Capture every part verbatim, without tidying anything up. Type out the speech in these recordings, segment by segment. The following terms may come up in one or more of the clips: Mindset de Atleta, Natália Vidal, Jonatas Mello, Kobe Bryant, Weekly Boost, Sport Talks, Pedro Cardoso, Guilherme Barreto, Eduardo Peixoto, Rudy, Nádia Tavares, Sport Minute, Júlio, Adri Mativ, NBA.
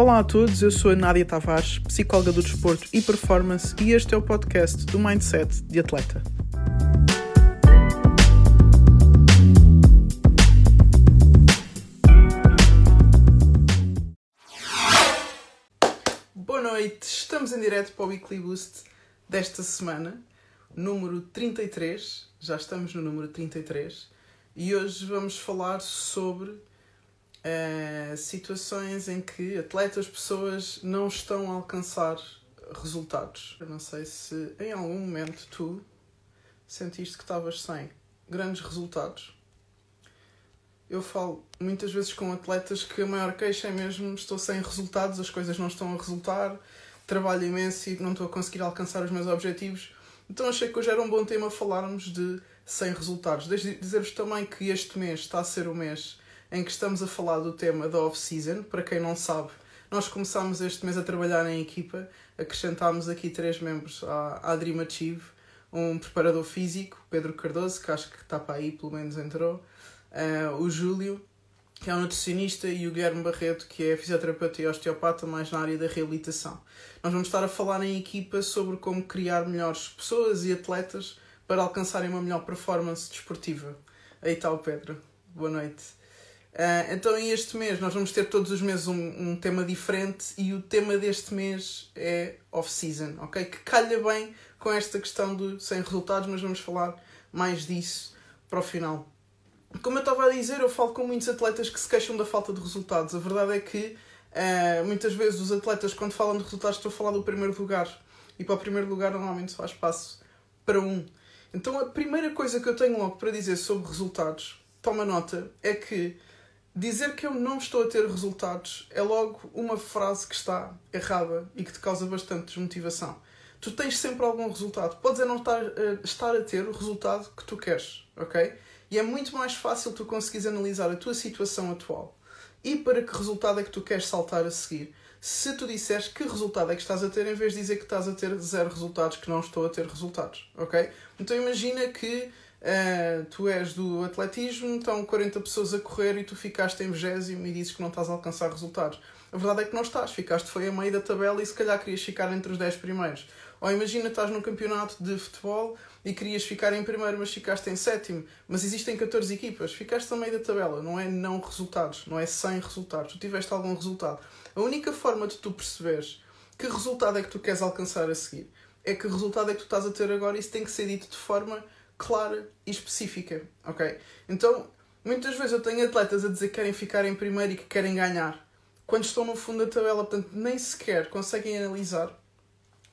Olá a todos, eu sou a Nádia Tavares, psicóloga do desporto e performance, e este é o podcast do Mindset de Atleta. Boa noite, estamos em direto para o Weekly Boost desta semana, número trinta e três, já estamos no número trinta e três, e hoje vamos falar sobre... Uh, situações em que atletas, pessoas não estão a alcançar resultados. Eu não sei se em algum momento tu sentiste que estavas sem grandes resultados. Eu falo muitas vezes com atletas que a maior queixa é mesmo: estou sem resultados, as coisas não estão a resultar, trabalho imenso e não estou a conseguir alcançar os meus objetivos. Então achei que hoje era um bom tema falarmos de sem resultados. Dizer-vos também que este mês está a ser o mês em que estamos a falar do tema da off-season. Para quem não sabe, nós começámos este mês a trabalhar em equipa, acrescentámos aqui três membros à Adri Mativ, um preparador físico, Pedro Cardoso, que acho que está para aí, pelo menos entrou, uh, o Júlio, que é um nutricionista, e o Guilherme Barreto, que é fisioterapeuta e osteopata, mais na área da reabilitação. Nós vamos estar a falar em equipa sobre como criar melhores pessoas e atletas para alcançarem uma melhor performance desportiva. Aí está o Pedro. Boa noite. Uh, então este mês nós vamos ter todos os meses um, um tema diferente, e o tema deste mês é off-season, ok? Que calha bem com esta questão do sem resultados, mas vamos falar mais disso para o final. Como eu estava a dizer, eu falo com muitos atletas que se queixam da falta de resultados. A verdade é que uh, muitas vezes os atletas, quando falam de resultados, estão a falar do primeiro lugar, e para o primeiro lugar normalmente só há espaço para um. Então a primeira coisa que eu tenho logo para dizer sobre resultados, toma nota, é que dizer que eu não estou a ter resultados é logo uma frase que está errada e que te causa bastante desmotivação. Tu tens sempre algum resultado. Podes é não estar, estar a ter o resultado que tu queres, ok? E é muito mais fácil tu conseguires analisar a tua situação atual e para que resultado é que tu queres saltar a seguir, se tu disseres que resultado é que estás a ter, em vez de dizer que estás a ter zero resultados, que não estou a ter resultados, ok? Então imagina que... Uh, tu és do atletismo, estão quarenta pessoas a correr e tu ficaste em vigésimo e dizes que não estás a alcançar resultados. A verdade é que não estás, ficaste foi a meio da tabela e se calhar querias ficar entre os dez primeiros. Ou imagina, estás num campeonato de futebol e querias ficar em primeiro, mas ficaste em sétimo. Mas existem catorze equipas, ficaste a meio da tabela, não é não resultados, não é sem resultados, tu tiveste algum resultado. A única forma de tu perceberes que resultado é que tu queres alcançar a seguir é que resultado é que tu estás a ter agora, e isso tem que ser dito de forma clara e específica, ok? Então, muitas vezes eu tenho atletas a dizer que querem ficar em primeiro e que querem ganhar, quando estão no fundo da tabela, portanto, nem sequer conseguem analisar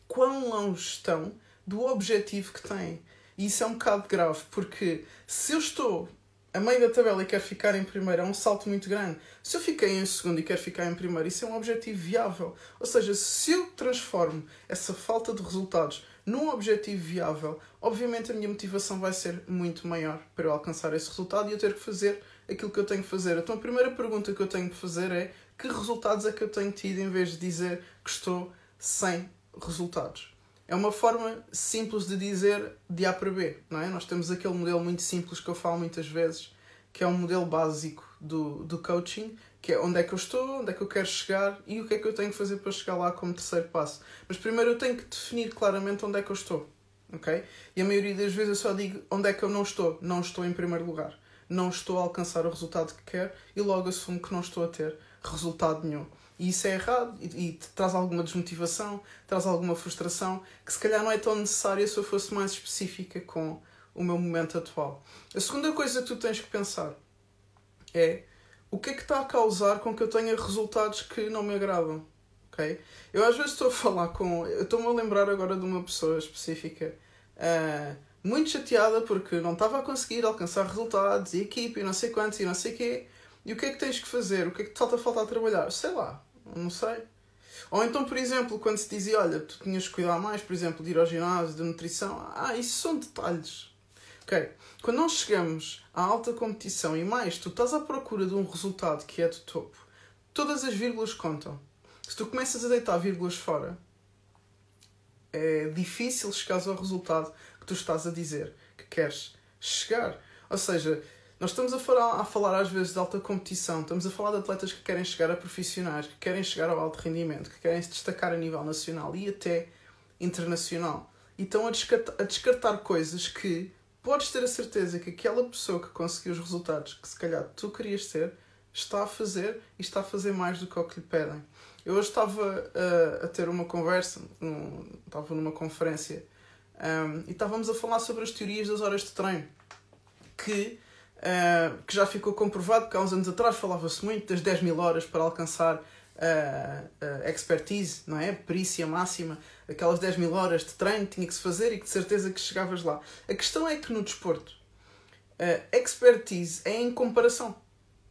quão longe estão do objetivo que têm. E isso é um bocado grave, porque se eu estou a meio da tabela e quero ficar em primeiro, é um salto muito grande. Se eu fiquei em segundo e quero ficar em primeiro, isso é um objetivo viável. Ou seja, se eu transformo essa falta de resultados num objetivo viável, obviamente a minha motivação vai ser muito maior para eu alcançar esse resultado e eu ter que fazer aquilo que eu tenho que fazer. Então a primeira pergunta que eu tenho que fazer é: que resultados é que eu tenho tido, em vez de dizer que estou sem resultados? É uma forma simples de dizer de A para B, não é? Nós temos aquele modelo muito simples que eu falo muitas vezes, que é um modelo básico do, do coaching, que é onde é que eu estou, onde é que eu quero chegar e o que é que eu tenho que fazer para chegar lá como terceiro passo. Mas primeiro eu tenho que definir claramente onde é que eu estou, ok? E a maioria das vezes eu só digo onde é que eu não estou. Não estou em primeiro lugar. Não estou a alcançar o resultado que quero e logo assumo que não estou a ter resultado nenhum. E isso é errado e, e traz alguma desmotivação, traz alguma frustração, que se calhar não é tão necessária se eu fosse mais específica com o meu momento atual. A segunda coisa que tu tens que pensar é: o que é que está a causar com que eu tenha resultados que não me agradam? Okay? Eu às vezes estou a falar com... Eu estou-me a lembrar agora de uma pessoa específica uh, muito chateada porque não estava a conseguir alcançar resultados, e equipe, e não sei quantos, e não sei quê. E o que é que tens que fazer? O que é que te falta faltar a trabalhar? Sei lá, não sei. Ou então, por exemplo, quando se dizia: olha, tu tinhas que cuidar mais, por exemplo, de ir ao ginásio, de nutrição. Ah, isso são detalhes. Ok, quando nós chegamos à alta competição e mais, tu estás à procura de um resultado que é do topo, todas as vírgulas contam. Se tu começas a deitar vírgulas fora, é difícil chegares ao resultado que tu estás a dizer que queres chegar. Ou seja, Nós estamos a falar, a falar às vezes de alta competição, estamos a falar de atletas que querem chegar a profissionais, que querem chegar ao alto rendimento, que querem se destacar a nível nacional e até internacional. E estão a descartar, a descartar coisas que podes ter a certeza que aquela pessoa que conseguiu os resultados que se calhar tu querias ter, está a fazer e está a fazer mais do que o que lhe pedem. Eu hoje estava a, a ter uma conversa, um, estava numa conferência, um, e estávamos a falar sobre as teorias das horas de treino, que... Uh, que já ficou comprovado que há uns anos atrás falava-se muito das dez mil horas para alcançar uh, uh, expertise, não é? Perícia máxima, aquelas dez mil horas de treino tinha que se fazer e que de certeza que chegavas lá. A questão é que no desporto uh, expertise é em comparação,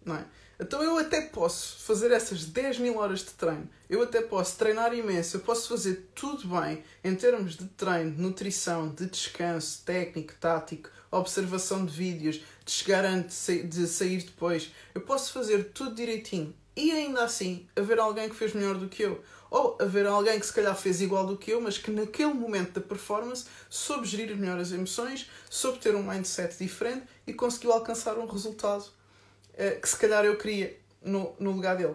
não é? Então eu até posso fazer essas dez mil horas de treino, eu até posso treinar imenso, eu posso fazer tudo bem em termos de treino, de nutrição, de descanso, técnico, tático, observação de vídeos, de chegar antes, de sair depois. Eu posso fazer tudo direitinho e ainda assim haver alguém que fez melhor do que eu. Ou haver alguém que se calhar fez igual do que eu, mas que naquele momento da performance soube gerir melhor as emoções, soube ter um mindset diferente e conseguiu alcançar um resultado uh, que se calhar eu queria no, no lugar dele.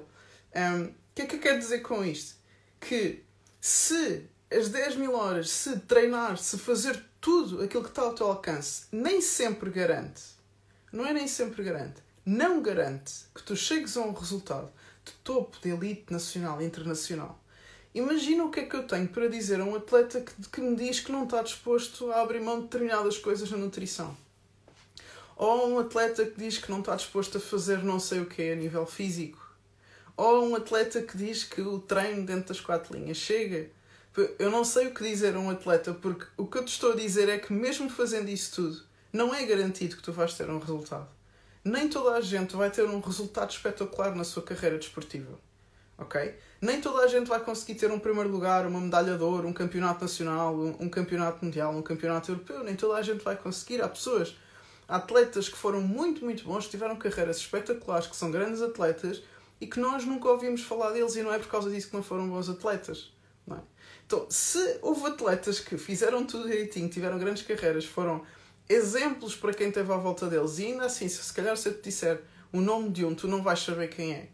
Um, o que é que eu quero dizer com isto? Que se as dez mil horas, se treinar, se fazer tudo aquilo que está ao teu alcance, nem sempre garante, não é nem sempre garante, não garante que tu chegues a um resultado de topo, de elite nacional e internacional. Imagina o que é que eu tenho para dizer a um atleta que, que me diz que não está disposto a abrir mão de determinadas coisas na nutrição. Ou um atleta que diz que não está disposto a fazer não sei o quê a nível físico. Ou um atleta que diz que o treino dentro das quatro linhas chega. Eu não sei o que dizer a um atleta, porque o que eu te estou a dizer é que mesmo fazendo isso tudo, não é garantido que tu vais ter um resultado. Nem toda a gente vai ter um resultado espetacular na sua carreira desportiva. Okay? Nem toda a gente vai conseguir ter um primeiro lugar, uma medalha de ouro, um campeonato nacional, um campeonato mundial, um campeonato europeu. Nem toda a gente vai conseguir. Há pessoas, há atletas que foram muito, muito bons, que tiveram carreiras espetaculares, que são grandes atletas e que nós nunca ouvimos falar deles e não é por causa disso que não foram bons atletas. Não é? Então, se houve atletas que fizeram tudo direitinho, tiveram grandes carreiras, foram exemplos para quem esteve à volta deles, e ainda assim, se, se calhar se eu te disser o nome de um, tu não vais saber quem é.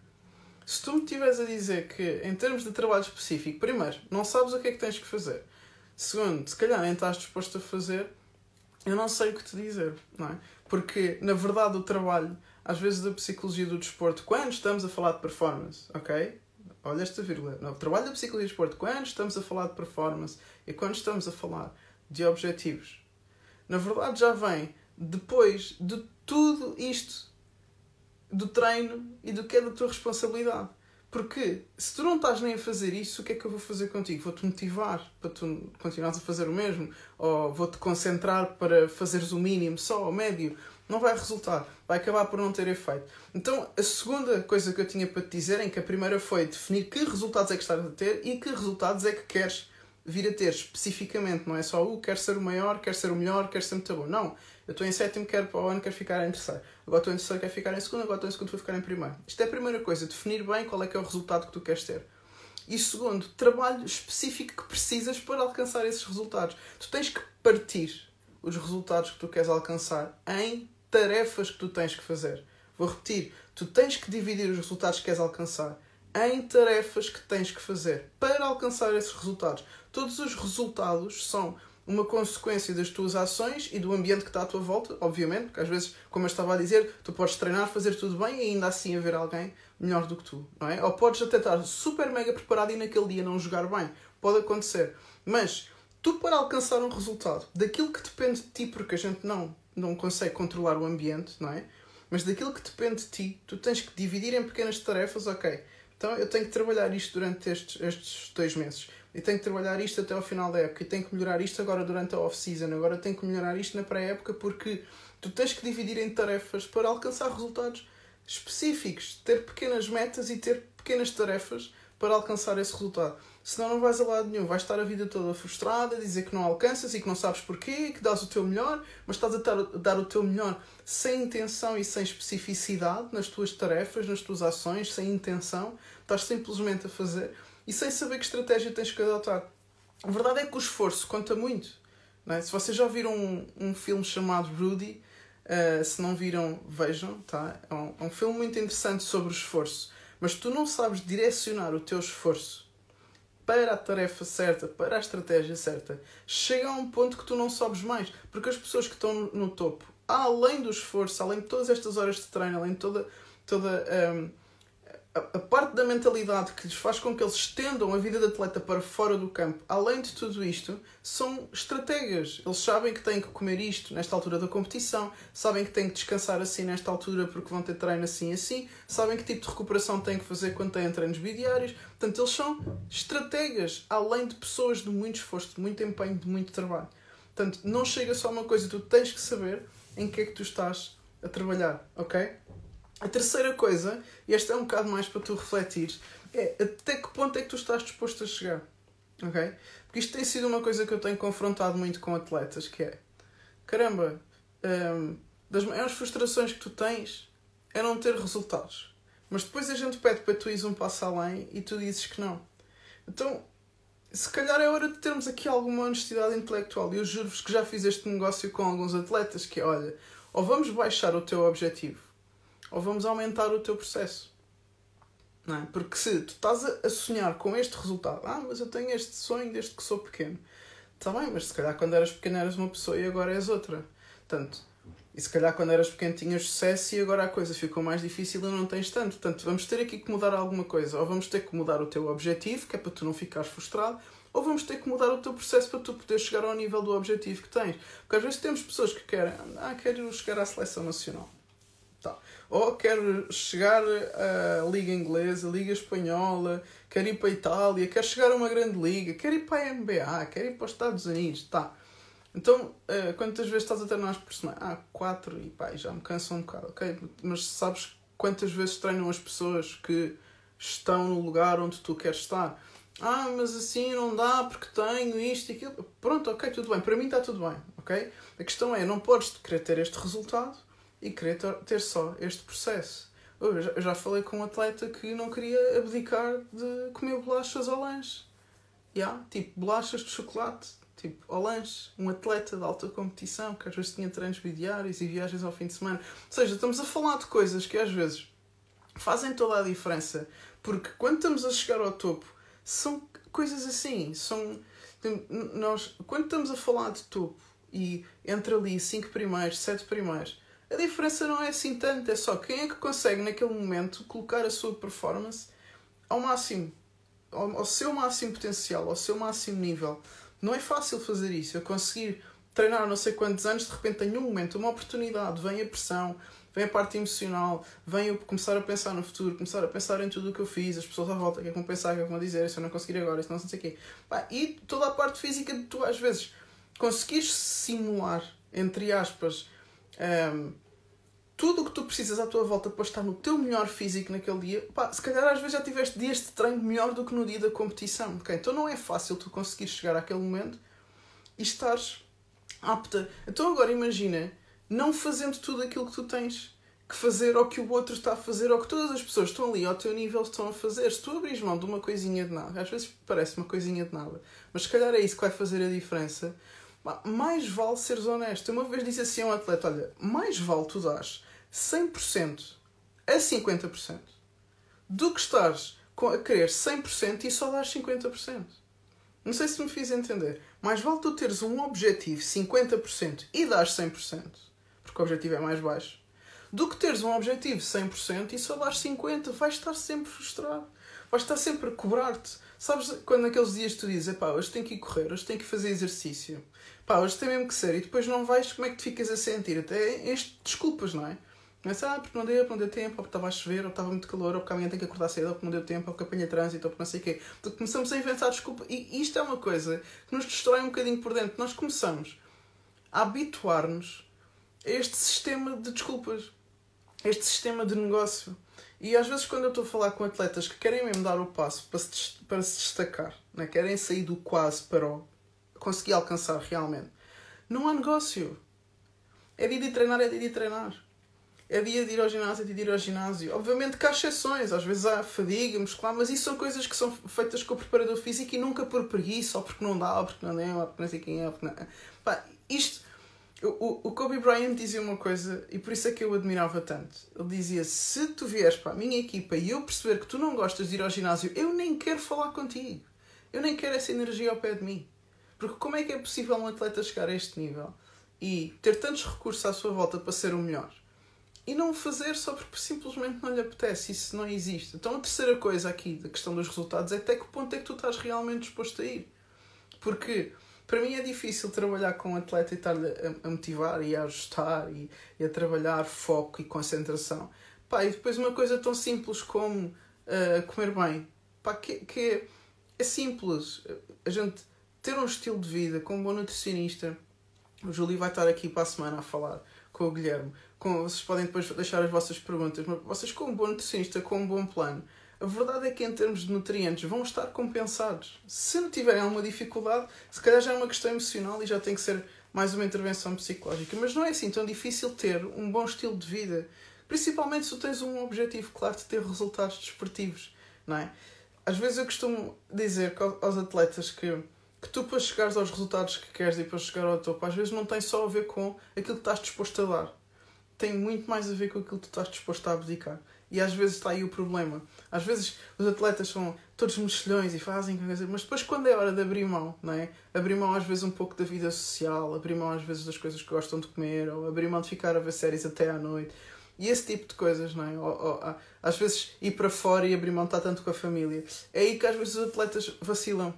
Se tu me estiveres a dizer que, em termos de trabalho específico, primeiro, não sabes o que é que tens que fazer. Segundo, se calhar nem estás disposto a fazer, eu não sei o que te dizer, não é? Porque, na verdade, o trabalho, às vezes, da psicologia do desporto, quando estamos a falar de performance, ok? Olha esta vírgula. No trabalho da psicologia e desporto, quando estamos a falar de performance e quando estamos a falar de objetivos, na verdade já vem depois de tudo isto, do treino e do que é da tua responsabilidade. Porque se tu não estás nem a fazer isso, o que é que eu vou fazer contigo? Vou-te motivar para tu continuares a fazer o mesmo? Ou vou-te concentrar para fazeres o mínimo só, ao médio? Não vai resultar. Vai acabar por não ter efeito. Então, a segunda coisa que eu tinha para te dizer, em que a primeira foi definir que resultados é que estás a ter e que resultados é que queres vir a ter especificamente. Não é só o quero ser o maior, quero ser o melhor, quero ser muito bom. Não. Eu estou em sétimo, quero para o ano, quero ficar em terceiro. Agora estou em terceiro, quero ficar em segundo. Agora estou em segundo, vou ficar em primeiro. Isto é a primeira coisa. Definir bem qual é que é o resultado que tu queres ter. E segundo, trabalho específico que precisas para alcançar esses resultados. Tu tens que partir os resultados que tu queres alcançar em tarefas que tu tens que fazer. Vou repetir. Tu tens que dividir os resultados que queres alcançar em tarefas que tens que fazer para alcançar esses resultados. Todos os resultados são uma consequência das tuas ações e do ambiente que está à tua volta, obviamente, porque às vezes, como eu estava a dizer, tu podes treinar, fazer tudo bem e ainda assim haver alguém melhor do que tu, não é? Ou podes até estar super mega preparado e naquele dia não jogar bem. Pode acontecer. Mas tu, para alcançar um resultado, daquilo que depende de ti, porque a gente não... não consegue controlar o ambiente, não é? Mas daquilo que depende de ti, tu tens que dividir em pequenas tarefas, ok. Então eu tenho que trabalhar isto durante estes, estes dois meses. Eu tenho que trabalhar isto até ao final da época. Eu tenho que melhorar isto agora durante a off-season. Agora eu tenho que melhorar isto na pré-época, porque tu tens que dividir em tarefas para alcançar resultados específicos. Ter pequenas metas e ter pequenas tarefas para alcançar esse resultado. Senão não vais a lado nenhum. Vais estar a vida toda frustrada, a dizer que não alcanças e que não sabes porquê, que dás o teu melhor, mas estás a dar o teu melhor sem intenção e sem especificidade nas tuas tarefas, nas tuas ações, sem intenção. Estás simplesmente a fazer e sem saber que estratégia tens que adotar. A verdade é que o esforço conta muito. Não é? Se vocês já viram um, um filme chamado Rudy, Uh, se não viram, vejam, tá? É um, é um filme muito interessante sobre o esforço. Mas tu não sabes direcionar o teu esforço para a tarefa certa, para a estratégia certa, chega a um ponto que tu não sobes mais. Porque as pessoas que estão no, no topo, além do esforço, além de todas estas horas de treino, além de toda, toda um, a, a parte da mentalidade que lhes faz com que eles estendam a vida de atleta para fora do campo, além de tudo isto, são estrategas. Eles sabem que têm que comer isto nesta altura da competição, sabem que têm que descansar assim nesta altura porque vão ter treino assim e assim, sabem que tipo de recuperação têm que fazer quando têm treinos bidiários. Portanto, eles são estrategas, além de pessoas de muito esforço, de muito empenho, de muito trabalho. Portanto, não chega só uma coisa, tu tens que saber em que é que tu estás a trabalhar, ok? A terceira coisa, e esta é um bocado mais para tu refletir, é até que ponto é que tu estás disposto a chegar, ok? Porque isto tem sido uma coisa que eu tenho confrontado muito com atletas, que é, caramba, um, das maiores frustrações que tu tens é não ter resultados. Mas depois a gente pede para tu ires um passo além e tu dizes que não. Então, se calhar é hora de termos aqui alguma honestidade intelectual. E eu juro-vos que já fiz este negócio com alguns atletas, que é, olha, ou vamos baixar o teu objetivo, ou vamos aumentar o teu processo. Não é? Porque se tu estás a sonhar com este resultado, ah, mas eu tenho este sonho desde que sou pequeno. Está bem, mas se calhar quando eras pequeno eras uma pessoa e agora és outra. Portanto, e se calhar quando eras pequeno tinhas sucesso e agora a coisa ficou mais difícil e não tens tanto. Portanto, vamos ter aqui que mudar alguma coisa. Ou vamos ter que mudar o teu objetivo, que é para tu não ficares frustrado, ou vamos ter que mudar o teu processo para tu poderes chegar ao nível do objetivo que tens. Porque às vezes temos pessoas que querem, ah, quero chegar à seleção nacional. Tá. Ou quero chegar à Liga Inglesa, Liga Espanhola, quero ir para a Itália, quero chegar a uma grande liga, quero ir para a N B A, quero ir para os Estados Unidos, tá. Então, uh, quantas vezes estás a treinar por semana? Ah, quatro, e pá, já me cansa um bocado, ok? Mas sabes quantas vezes treinam as pessoas que estão no lugar onde tu queres estar? Ah, mas assim não dá porque tenho isto e aquilo. Pronto, ok, tudo bem, para mim está tudo bem, ok? A questão é, não podes querer ter este resultado e querer ter só este processo. Eu já falei com um atleta que não queria abdicar de comer bolachas ao lanche. Yeah, tipo, bolachas de chocolate, tipo, ao lanche. Um atleta de alta competição, que às vezes tinha treinos bidiários e viagens ao fim de semana. Ou seja, estamos a falar de coisas que às vezes fazem toda a diferença. Porque quando estamos a chegar ao topo, são coisas assim. São, nós, quando estamos a falar de topo e entre ali cinco primeiros, sete primeiros, a diferença não é assim tanto, é só quem é que consegue naquele momento colocar a sua performance ao máximo, ao, ao seu máximo potencial, ao seu máximo nível. Não é fácil fazer isso. Eu conseguir treinar não sei quantos anos, de repente tenho um momento, uma oportunidade, vem a pressão, vem a parte emocional, vem eu começar a pensar no futuro, começar a pensar em tudo o que eu fiz, as pessoas à volta, o que é que vão pensar, o que é que vão dizer, se eu não conseguir agora, se não sei o quê. E toda a parte física de tu, às vezes, conseguires simular, entre aspas, Um, tudo o que tu precisas à tua volta para estar no teu melhor físico naquele dia. Pá, se calhar às vezes já tiveste dias de treino melhor do que no dia da competição, okay? Então não é fácil tu conseguires chegar àquele momento e estares apta. Então agora imagina não fazendo tudo aquilo que tu tens que fazer, ou que o outro está a fazer, ou que todas as pessoas que estão ali ao teu nível estão a fazer. Se tu abris mão de uma coisinha de nada, às vezes parece uma coisinha de nada, mas se calhar é isso que vai fazer a diferença. Mais vale seres honesto. Uma vez disse assim a um atleta, olha, mais vale tu dares cem por cento a cinquenta por cento do que estares a querer cem por cento e só dares cinquenta por cento. Não sei se me fiz entender. Mais vale tu teres um objetivo cinquenta por cento e dares cem por cento, porque o objetivo é mais baixo, do que teres um objetivo cem por cento e só dares cinquenta por cento. Vais estar sempre frustrado. Vais estar sempre a cobrar-te. Sabes quando naqueles dias tu dizes, pá, hoje tenho que ir correr, hoje tenho que fazer exercício, pá, hoje tem mesmo que ser, e depois não vais, como é que te ficas a sentir? Até este, desculpas, não é? Mas, ah, porque não deu, porque não deu tempo, ou porque estava a chover, ou estava muito calor, ou porque amanhã tenho que acordar cedo, ou porque não deu tempo, ou porque apanhei trânsito, ou porque não sei o quê. Então começamos a inventar desculpa. E isto é uma coisa que nos destrói um bocadinho por dentro. Nós começamos a habituar-nos a este sistema de desculpas, a este sistema de negócio. E às vezes quando eu estou a falar com atletas que querem mesmo dar o passo para se, para se destacar, né? Querem sair do quase para o conseguir alcançar realmente, não há negócio. É dia de treinar, é dia de treinar. É dia de ir ao ginásio, é dia de ir ao ginásio. Obviamente que há exceções, às vezes há fadiga muscular, mas isso são coisas que são feitas com o preparador físico e nunca por preguiça, ou porque não dá, ou porque não é, ou porque não sei quem é, ou porque não é. Pá, isto O, o Kobe Bryant dizia uma coisa, e por isso é que eu o admirava tanto. Ele dizia, se tu vieres para a minha equipa e eu perceber que tu não gostas de ir ao ginásio, eu nem quero falar contigo. Eu nem quero essa energia ao pé de mim. Porque como é que é possível um atleta chegar a este nível e ter tantos recursos à sua volta para ser o melhor? E não o fazer só porque simplesmente não lhe apetece. Isso não existe. Então a terceira coisa aqui da questão dos resultados é até que ponto é que tu estás realmente disposto a ir. Porque... para mim é difícil trabalhar com um atleta e estar-lhe a motivar e a ajustar e, e a trabalhar foco e concentração. Pá, e depois uma coisa tão simples como uh, comer bem. Pá, que, que é simples. A gente ter um estilo de vida com um bom nutricionista. O Júlio vai estar aqui para a semana a falar com o Guilherme. Com, vocês podem depois deixar as vossas perguntas. Mas vocês com um bom nutricionista, com um bom plano, a verdade é que em termos de nutrientes vão estar compensados. Se não tiverem alguma dificuldade, se calhar já é uma questão emocional e já tem que ser mais uma intervenção psicológica. Mas não é assim tão difícil ter um bom estilo de vida. Principalmente se tens um objetivo claro de ter resultados desportivos. Não é? Às vezes eu costumo dizer aos atletas que, que tu para chegares aos resultados que queres e para chegar ao topo, às vezes não tem só a ver com aquilo que estás disposto a dar. Tem muito mais a ver com aquilo que tu estás disposto a abdicar. E às vezes está aí o problema. Às vezes os atletas são todos mexilhões e fazem... mas depois quando é hora de abrir mão, não é? Abrir mão às vezes um pouco da vida social, abrir mão às vezes das coisas que gostam de comer, ou abrir mão de ficar a ver séries até à noite. E esse tipo de coisas, não é? Ou, ou, às vezes ir para fora e abrir mão de estar tanto com a família. É aí que às vezes os atletas vacilam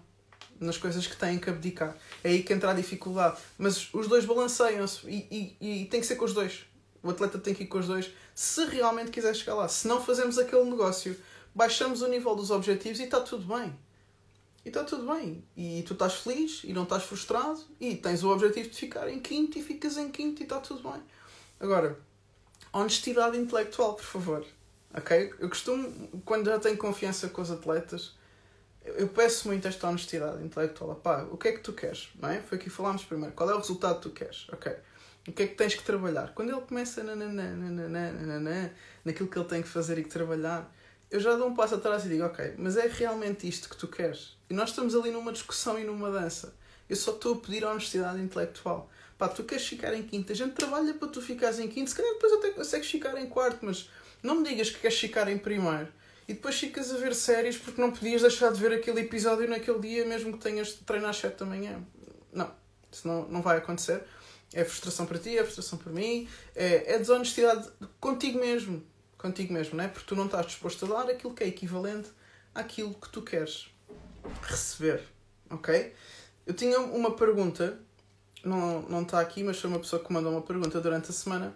nas coisas que têm que abdicar. É aí que entra a dificuldade. Mas os dois balanceiam-se e, e, e tem que ser com os dois. O atleta tem que ir com os dois se realmente quiser chegar lá. Se não fazemos aquele negócio, baixamos o nível dos objetivos e está tudo bem. E está tudo bem. E tu estás feliz e não estás frustrado e tens o objetivo de ficar em quinto e ficas em quinto e está tudo bem. Agora, honestidade intelectual, por favor. Okay? Eu costumo, quando já tenho confiança com os atletas, eu peço muito esta honestidade intelectual. Pá, o que é que tu queres? Não é? Foi aqui que falámos primeiro. Qual é o resultado que tu queres? Ok. O que é que tens que trabalhar? Quando ele começa nananana, nananana, nananana, naquilo que ele tem que fazer e que trabalhar, eu já dou um passo atrás e digo, ok, mas é realmente isto que tu queres? E nós estamos ali numa discussão e numa dança. Eu só estou a pedir a honestidade intelectual. Pá, tu queres ficar em quinto, a gente trabalha para tu ficares em quinto, se calhar depois até consegues ficar em quarto, mas não me digas que queres ficar em primeiro. E depois ficas a ver séries porque não podias deixar de ver aquele episódio naquele dia, mesmo que tenhas de treinar às sete da manhã. Não, isso não, não vai acontecer. É frustração para ti, é frustração para mim, é, é desonestidade contigo mesmo, contigo mesmo, não é? Porque tu não estás disposto a dar aquilo que é equivalente àquilo que tu queres receber, ok? Eu tinha uma pergunta, não, não está aqui, mas foi uma pessoa que mandou uma pergunta durante a semana,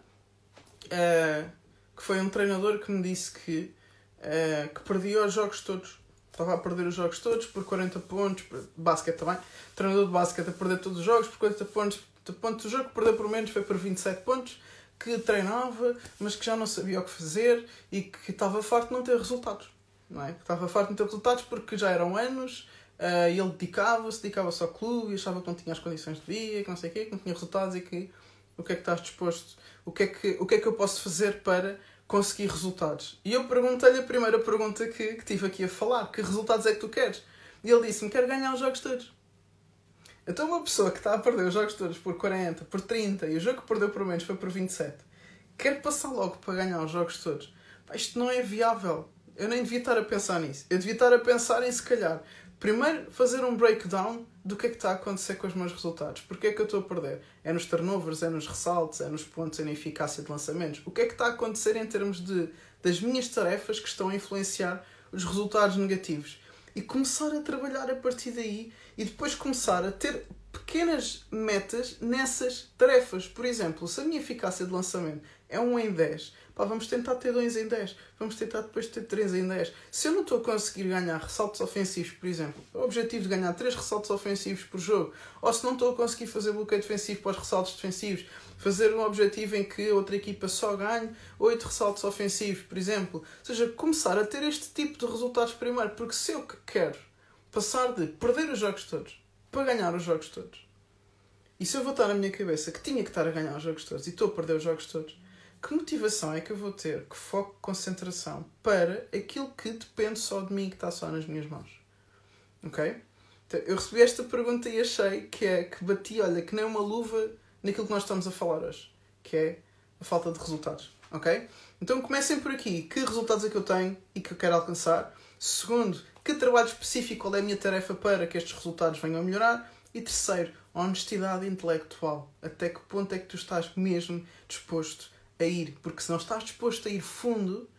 uh, que foi um treinador que me disse que, uh, que perdia os jogos todos. Estava a perder os jogos todos por quarenta pontos, basquete também, treinador de basquete a perder todos os jogos por quarenta pontos, do ponto do jogo que perdeu por menos foi por vinte e sete pontos, que treinava, mas que já não sabia o que fazer e que estava farto de não ter resultados. Não é? Que estava farto de não ter resultados porque já eram anos, uh, e ele dedicava-se, dedicava-se ao clube, achava que não tinha as condições de vida, que não sei o quê, que não tinha resultados e que o que é que estás disposto, o que é que, o que, é que eu posso fazer para conseguir resultados. E eu perguntei-lhe a primeira pergunta que, que tive aqui a falar, que resultados é que tu queres? E ele disse-me, quero ganhar os jogos todos. Então uma pessoa que está a perder os jogos todos por quarenta, por trinta, e o jogo que perdeu por menos foi por vinte e sete, quer passar logo para ganhar os jogos todos. Pá, isto não é viável. Eu nem devia estar a pensar nisso. Eu devia estar a pensar em, se calhar, primeiro fazer um breakdown do que é que está a acontecer com os meus resultados. Porque é que eu estou a perder? É nos turnovers, é nos ressaltos, é nos pontos, é na eficácia de lançamentos. O que é que está a acontecer em termos de, das minhas tarefas que estão a influenciar os resultados negativos? E começar a trabalhar a partir daí e depois começar a ter pequenas metas nessas tarefas. Por exemplo, se a minha eficácia de lançamento é um em dez, pá, vamos tentar ter dois em dez, vamos tentar depois ter três em dez. Se eu não estou a conseguir ganhar ressaltos ofensivos, por exemplo, o objetivo de ganhar três ressaltos ofensivos por jogo, ou se não estou a conseguir fazer bloqueio defensivo para os ressaltos defensivos, fazer um objetivo em que outra equipa só ganhe oito ressaltos ofensivos, por exemplo. Ou seja, começar a ter este tipo de resultados primeiro, porque se eu quero passar de perder os jogos todos para ganhar os jogos todos, e se eu voltar na minha cabeça que tinha que estar a ganhar os jogos todos e estou a perder os jogos todos, que motivação é que eu vou ter, que foco, concentração para aquilo que depende só de mim, que está só nas minhas mãos? Ok? Então, eu recebi esta pergunta e achei que é que bati, olha, que nem uma luva naquilo que nós estamos a falar hoje, que é a falta de resultados, ok? Então comecem por aqui. Que resultados é que eu tenho e que eu quero alcançar? Segundo, que trabalho específico, qual é a minha tarefa para que estes resultados venham a melhorar? E terceiro, honestidade intelectual. Até que ponto é que tu estás mesmo disposto a ir? Porque se não estás disposto a ir fundo,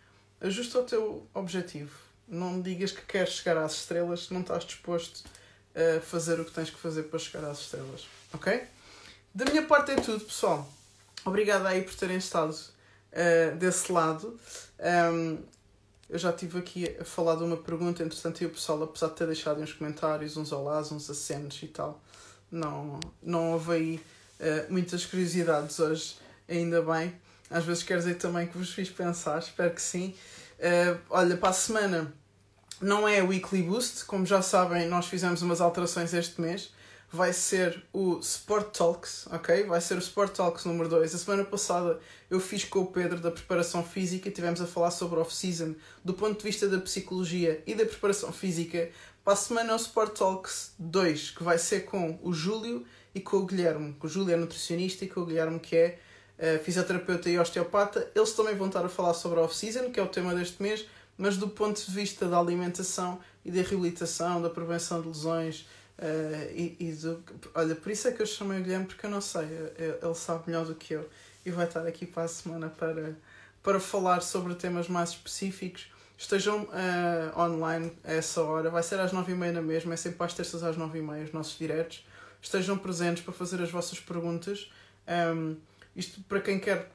ajusta o teu objetivo. Não digas que queres chegar às estrelas se não estás disposto a fazer o que tens que fazer para chegar às estrelas. Ok? Da minha parte é tudo, pessoal. Obrigado aí por terem estado uh, desse lado. Um, eu já estive aqui a falar de uma pergunta, entretanto, e o pessoal, apesar de ter deixado uns comentários, uns olás, uns acenos e tal, não, não houve aí uh, muitas curiosidades hoje, ainda bem. Às vezes quero dizer também que vos fiz pensar, espero que sim. Uh, olha, para a semana não é Weekly Boost, como já sabem, nós fizemos umas alterações este mês. Vai ser o Sport Talks, ok? Vai ser o Sport Talks número dois. A semana passada eu fiz com o Pedro da preparação física e estivemos a falar sobre off-season do ponto de vista da psicologia e da preparação física. Para a semana é o Sport Talks dois, que vai ser com o Júlio e com o Guilherme. O Júlio é nutricionista e com o Guilherme, que é uh, fisioterapeuta e osteopata. Eles também vão estar a falar sobre off-season, que é o tema deste mês, mas do ponto de vista da alimentação e da reabilitação, da prevenção de lesões. Uh, e, e do, olha, por isso é que eu chamei o Guilherme, porque eu não sei, eu, ele sabe melhor do que eu e vai estar aqui para a semana para, para falar sobre temas mais específicos. Estejam uh, online a essa hora, vai ser às nove e meia na mesma, é sempre às terças às nove e meia os nossos diretos. Estejam presentes para fazer as vossas perguntas. Um, isto para quem quer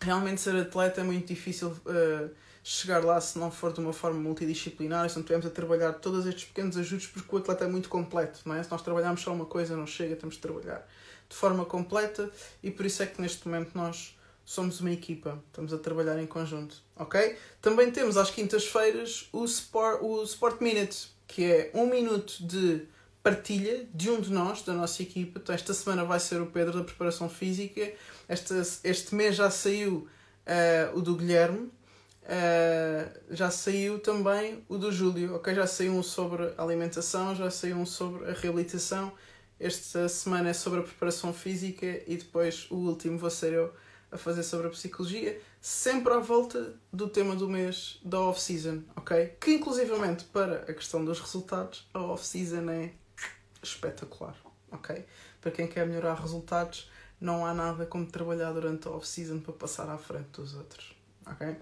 realmente ser atleta é muito difícil uh, chegar lá se não for de uma forma multidisciplinar, se não estivermos a trabalhar todos estes pequenos ajudos, porque o atleta é muito completo, não é? Se nós trabalharmos só uma coisa não chega, temos de trabalhar de forma completa e por isso é que neste momento nós somos uma equipa, estamos a trabalhar em conjunto, ok? Também temos às quintas-feiras o Sport, o Sport Minute, que é um minuto de partilha de um de nós, da nossa equipa. Então, esta semana vai ser o Pedro da preparação física, este, este mês já saiu uh, o do Guilherme. Uh, já saiu também o do Júlio, ok? Já saiu um sobre alimentação, já saiu um sobre a reabilitação. Esta semana é sobre a preparação física e depois o último vou ser eu a fazer sobre a psicologia, sempre à volta do tema do mês da off-season, ok? Que inclusivamente para a questão dos resultados, a off-season é espetacular, ok? Para quem quer melhorar resultados, não há nada como trabalhar durante a off-season para passar à frente dos outros. Okay?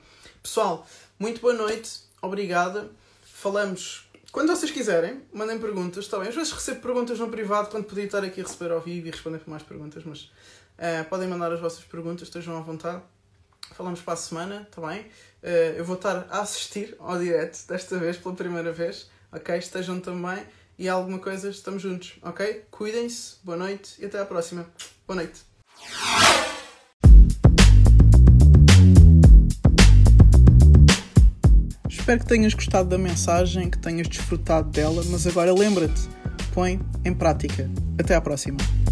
Pessoal, muito boa noite, obrigada. Falamos quando vocês quiserem, mandem perguntas, está bem? Às vezes recebo perguntas no privado, quando podia estar aqui a receber ao vivo e responder por mais perguntas, mas uh, podem mandar as vossas perguntas, estejam à vontade. Falamos para a semana, está bem? Uh, eu vou estar a assistir ao direto desta vez, pela primeira vez, ok? Estejam também e alguma coisa, estamos juntos, ok? Cuidem-se, boa noite e até à próxima. Boa noite. Espero que tenhas gostado da mensagem, que tenhas desfrutado dela, mas agora lembra-te, põe em prática. Até à próxima.